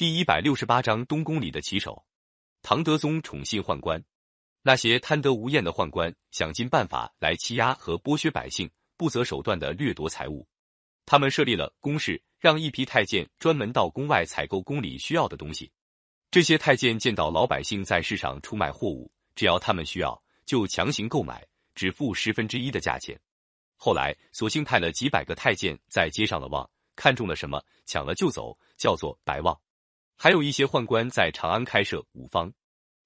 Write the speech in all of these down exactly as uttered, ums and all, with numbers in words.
第一百六十八章东宫里的旗手。唐德宗宠信宦官，那些贪得无厌的宦官想尽办法来欺压和剥削百姓，不择手段地掠夺财物。他们设立了宫市，让一批太监专门到宫外采购宫里需要的东西。这些太监见到老百姓在市场出卖货物，只要他们需要，就强行购买，只付十分之一的价钱。后来，索性派了几百个太监在街上了望，看中了什么，抢了就走，叫做白望。还有一些宦官在长安开设五方，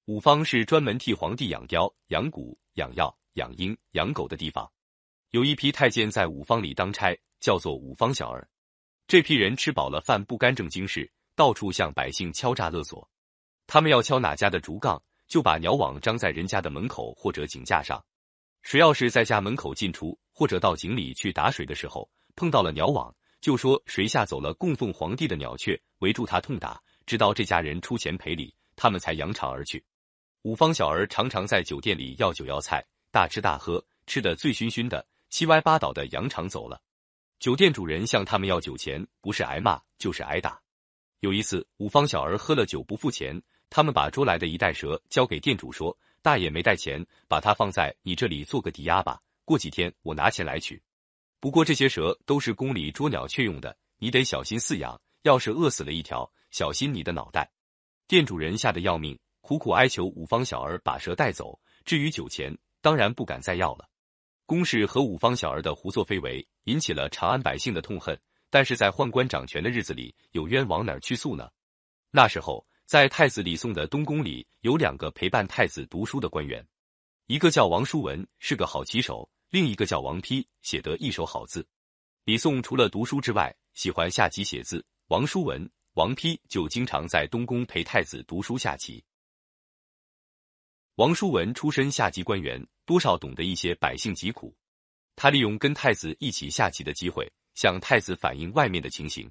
五方是专门替皇帝养貂、养蛊、养药、养鹰、养狗的地方。有一批太监在五方里当差，叫做五方小儿。这批人吃饱了饭，不干正经事，到处向百姓敲诈勒索。他们要敲哪家的竹杠，就把鸟网张在人家的门口或者井架上。谁要是在家门口进出，或者到井里去打水的时候，碰到了鸟网，就说谁吓走了供奉皇帝的鸟雀，围住他痛打。直到这家人出钱赔礼，他们才扬长而去。五方小儿常常在酒店里要酒要菜，大吃大喝，吃得醉醺醺的，七歪八倒的扬长走了。酒店主人向他们要酒钱，不是挨骂就是挨打。有一次，五方小儿喝了酒不付钱，他们把捉来的一袋蛇交给店主说：“大爷没带钱，把它放在你这里做个抵押吧，过几天我拿钱来取。不过这些蛇都是宫里捉鸟雀用的，你得小心饲养，要是饿死了一条，小心你的脑袋。”店主人吓得要命，苦苦哀求五方小儿把蛇带走，至于酒钱，当然不敢再要了。宫市和五方小儿的胡作非为，引起了长安百姓的痛恨，但是在宦官掌权的日子里，有冤往哪儿去诉呢？那时候，在太子李诵的东宫里，有两个陪伴太子读书的官员，一个叫王叔文，是个好棋手，另一个叫王丕，写得一手好字。李诵除了读书之外，喜欢下棋写字，王叔文、王丕就经常在东宫陪太子读书下棋。王叔文出身下级官员，多少懂得一些百姓疾苦。他利用跟太子一起下棋的机会，向太子反映外面的情形。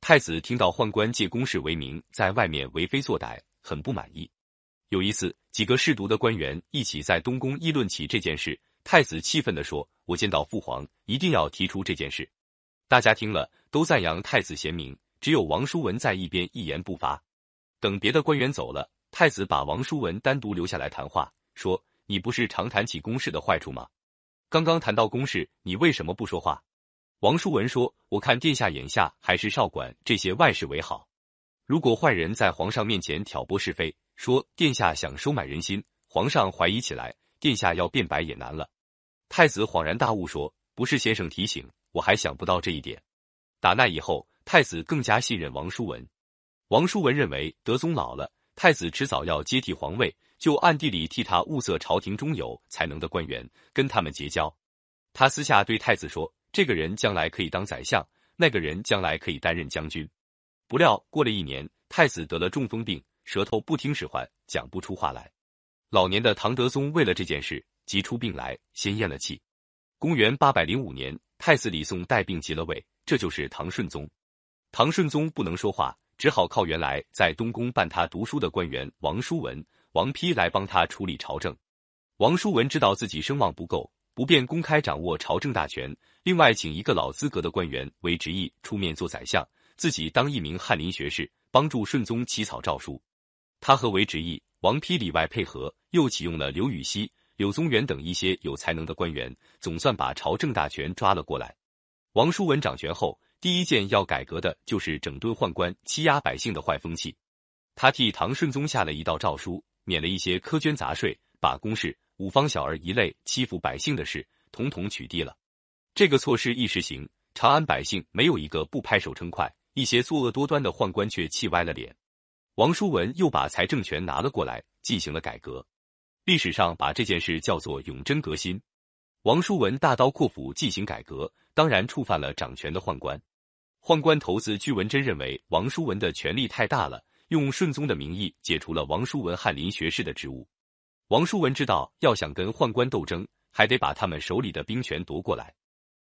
太子听到宦官借公事为名，在外面为非作歹，很不满意。有一次，几个侍读的官员一起在东宫议论起这件事，太子气愤地说：“我见到父皇，一定要提出这件事。”大家听了，都赞扬太子贤明。只有王叔文在一边一言不发。等别的官员走了，太子把王叔文单独留下来谈话，说：“你不是常谈起宫事的坏处吗？刚刚谈到宫事，你为什么不说话？”王叔文说：“我看殿下眼下还是少管这些外事为好。如果坏人在皇上面前挑拨是非，说殿下想收买人心，皇上怀疑起来，殿下要辩白也难了。”太子恍然大悟说：“不是先生提醒，我还想不到这一点。”打那以后，太子更加信任王叔文。王叔文认为德宗老了，太子迟早要接替皇位，就暗地里替他物色朝廷中有才能的官员，跟他们结交。他私下对太子说：“这个人将来可以当宰相，那个人将来可以担任将军。”不料过了一年，太子得了中风病，舌头不听使唤，讲不出话来。老年的唐德宗为了这件事，急出病来，先咽了气。公元八百零五年，太子李诵带病即了位，这就是唐顺宗。唐顺宗不能说话，只好靠原来在东宫伴他读书的官员王叔文、王丕来帮他处理朝政。王叔文知道自己声望不够，不便公开掌握朝政大权，另外请一个老资格的官员为执意出面做宰相，自己当一名翰林学士，帮助顺宗起草诏书。他和为执意、王丕里外配合，又启用了刘禹锡、柳宗元等一些有才能的官员，总算把朝政大权抓了过来。王叔文掌权后，第一件要改革的就是整顿宦官欺压百姓的坏风气。他替唐顺宗下了一道诏书，免了一些苛捐杂税，把宫市、五方小儿一类欺负百姓的事统统取缔了。这个措施一实行，长安百姓没有一个不拍手称快，一些作恶多端的宦官却气歪了脸。王叔文又把财政权拿了过来，进行了改革。历史上把这件事叫做永贞革新。王叔文大刀阔斧进行改革，当然触犯了掌权的宦官。宦官头子具文贞认为王叔文的权力太大了，用顺宗的名义解除了王叔文翰林学士的职务。王叔文知道要想跟宦官斗争，还得把他们手里的兵权夺过来，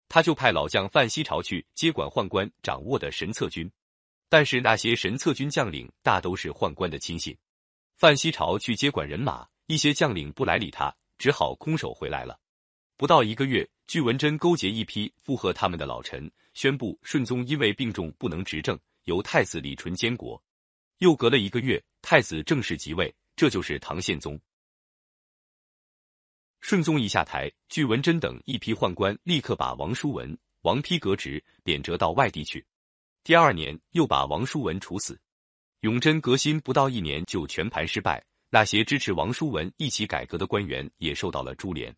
他就派老将范希朝去接管宦官掌握的神策军。但是那些神策军将领大都是宦官的亲信，范希朝去接管人马，一些将领不来理他，只好空手回来了。不到一个月，具文贞勾结一批附和他们的老臣，宣布顺宗因为病重不能执政，由太子李纯监国。又隔了一个月，太子正式即位，这就是唐宪宗。顺宗一下台，具文贞等一批宦官立刻把王叔文、王丕革职，贬谪到外地去。第二年，又把王叔文处死。永贞革新不到一年就全盘失败，那些支持王叔文一起改革的官员也受到了株连。